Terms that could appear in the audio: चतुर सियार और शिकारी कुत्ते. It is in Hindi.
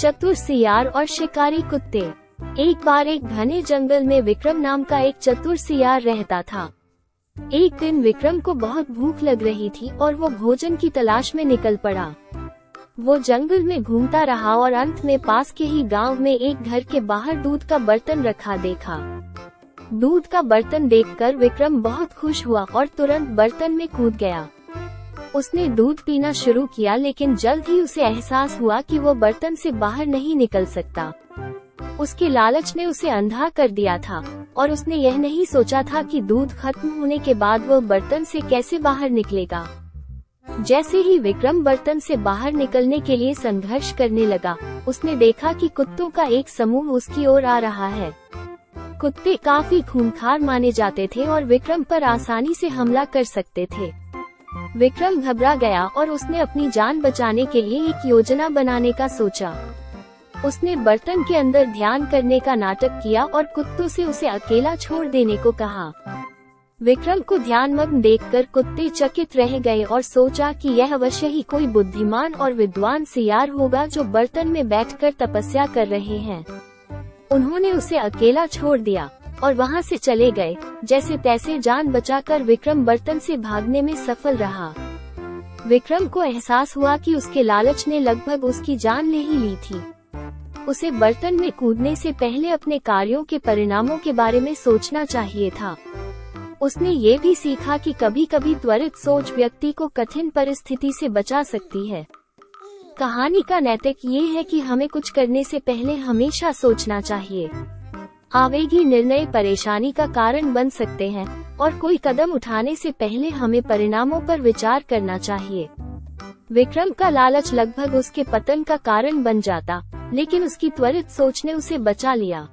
चतुर सियार और शिकारी कुत्ते। एक बार एक घने जंगल में विक्रम नाम का एक चतुर सियार रहता था। एक दिन विक्रम को बहुत भूख लग रही थी और वो भोजन की तलाश में निकल पड़ा। वो जंगल में घूमता रहा और अंत में पास के ही गांव में एक घर के बाहर दूध का बर्तन रखा देखा। दूध का बर्तन देखकर विक्रम बहुत खुश हुआ और तुरंत बर्तन में कूद गया। उसने दूध पीना शुरू किया, लेकिन जल्द ही उसे एहसास हुआ कि वो बर्तन से बाहर नहीं निकल सकता। उसके लालच ने उसे अंधा कर दिया था और उसने यह नहीं सोचा था कि दूध खत्म होने के बाद वो बर्तन से कैसे बाहर निकलेगा। जैसे ही विक्रम बर्तन से बाहर निकलने के लिए संघर्ष करने लगा, उसने देखा कि कुत्तों का एक समूह उसकी ओर आ रहा है। कुत्ते काफी खूंखार माने जाते थे और विक्रम पर आसानी से हमला कर सकते थे। विक्रम घबरा गया और उसने अपनी जान बचाने के लिए एक योजना बनाने का सोचा। उसने बर्तन के अंदर ध्यान करने का नाटक किया और कुत्तों से उसे अकेला छोड़ देने को कहा। विक्रम को ध्यानमग्न देखकर कुत्ते चकित रह गए और सोचा कि यह अवश्य ही कोई बुद्धिमान और विद्वान सियार होगा जो बर्तन में बैठकर तपस्या कर रहे हैं। उन्होंने उसे अकेला छोड़ दिया और वहां से चले गए। जैसे तैसे जान बचाकर विक्रम बर्तन से भागने में सफल रहा। विक्रम को एहसास हुआ कि उसके लालच ने लगभग उसकी जान ले ही ली थी। उसे बर्तन में कूदने से पहले अपने कार्यों के परिणामों के बारे में सोचना चाहिए था। उसने ये भी सीखा कि कभी-कभी त्वरित सोच व्यक्ति को कठिन परिस्थिति से बचा सकती है। कहानी का नैतिक ये है कि हमें कुछ करने से पहले हमेशा सोचना चाहिए। आवेगी निर्णय परेशानी का कारण बन सकते हैं और कोई कदम उठाने से पहले हमें परिणामों पर विचार करना चाहिए। विक्रम का लालच लगभग उसके पतन का कारण बन जाता, लेकिन उसकी त्वरित सोच ने उसे बचा लिया।